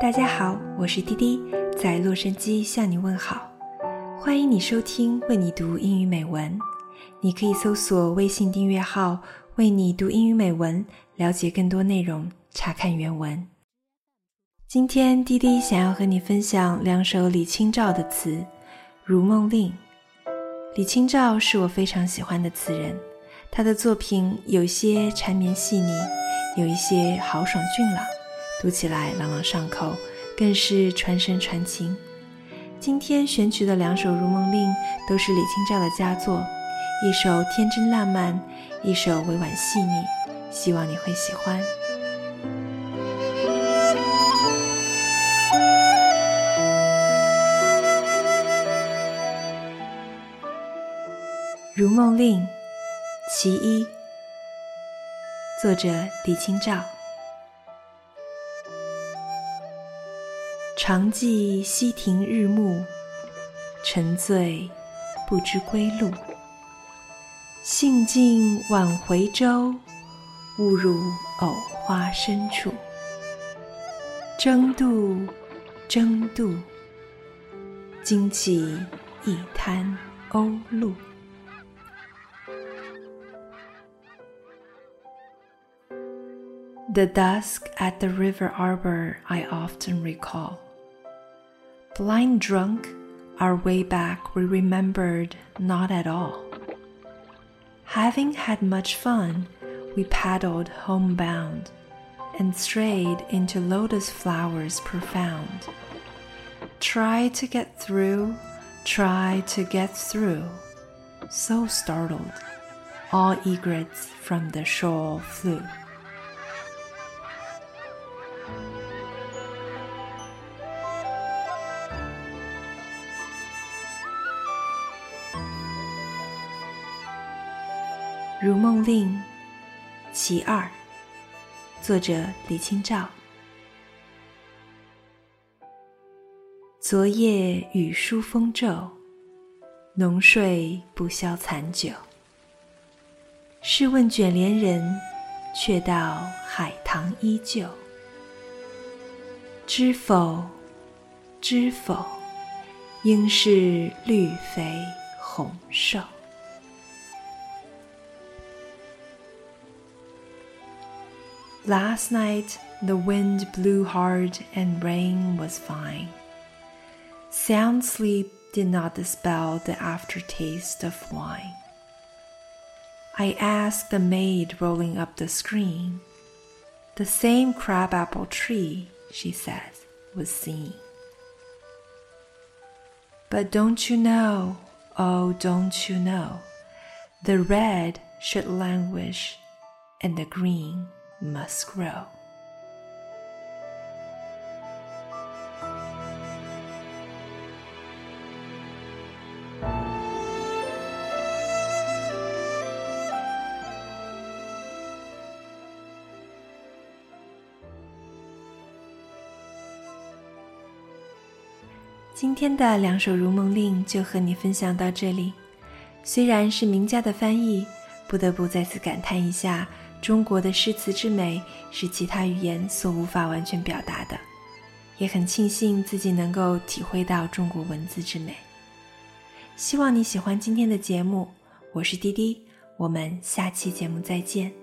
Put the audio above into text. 大家好，我是滴滴，在洛杉矶向你问好，欢迎你收听为你读英语美文。你可以搜索微信订阅号为你读英语美文，了解更多内容，查看原文。今天滴滴想要和你分享两首李清照的词，如梦令。李清照是我非常喜欢的词人，她的作品有些缠绵细腻，有一些豪爽俊朗，读起来朗朗上口，更是传神传情。今天选取的两首《如梦令》都是李清照的佳作，一首天真烂漫，一首委婉细腻，希望你会喜欢。《如梦令·其一》，作者李清照。常记溪亭日暮，沉醉不知归路。兴尽晚回舟，误入藕花深处。争渡，争渡，惊起一滩鸥鹭。The dusk at the river arbor I often recall.Blind drunk, our way back we remembered not at all. Having had much fun, we paddled homebound and strayed into lotus flowers profound. Try to get through, try to get through. So startled, all egrets from the shore flew.《如梦令·其二》，作者李清照。昨夜雨疏风骤，浓睡不消残酒。试问卷帘人，却道海棠依旧。知否，知否，应是绿肥红瘦。Last night the wind blew hard and rain was fine. Sound sleep did not dispel the aftertaste of wine. I asked the maid rolling up the screen. The same crabapple tree, she says, was seen. But don't you know, oh don't you know, the red should languish and the green.Must grow. 今天的两首《如梦令》就和你分享到这里。虽然是名家的翻译，不得不再次感叹一下。中国的诗词之美是其他语言所无法完全表达的，也很庆幸自己能够体会到中国文字之美。希望你喜欢今天的节目，我是滴滴，我们下期节目再见。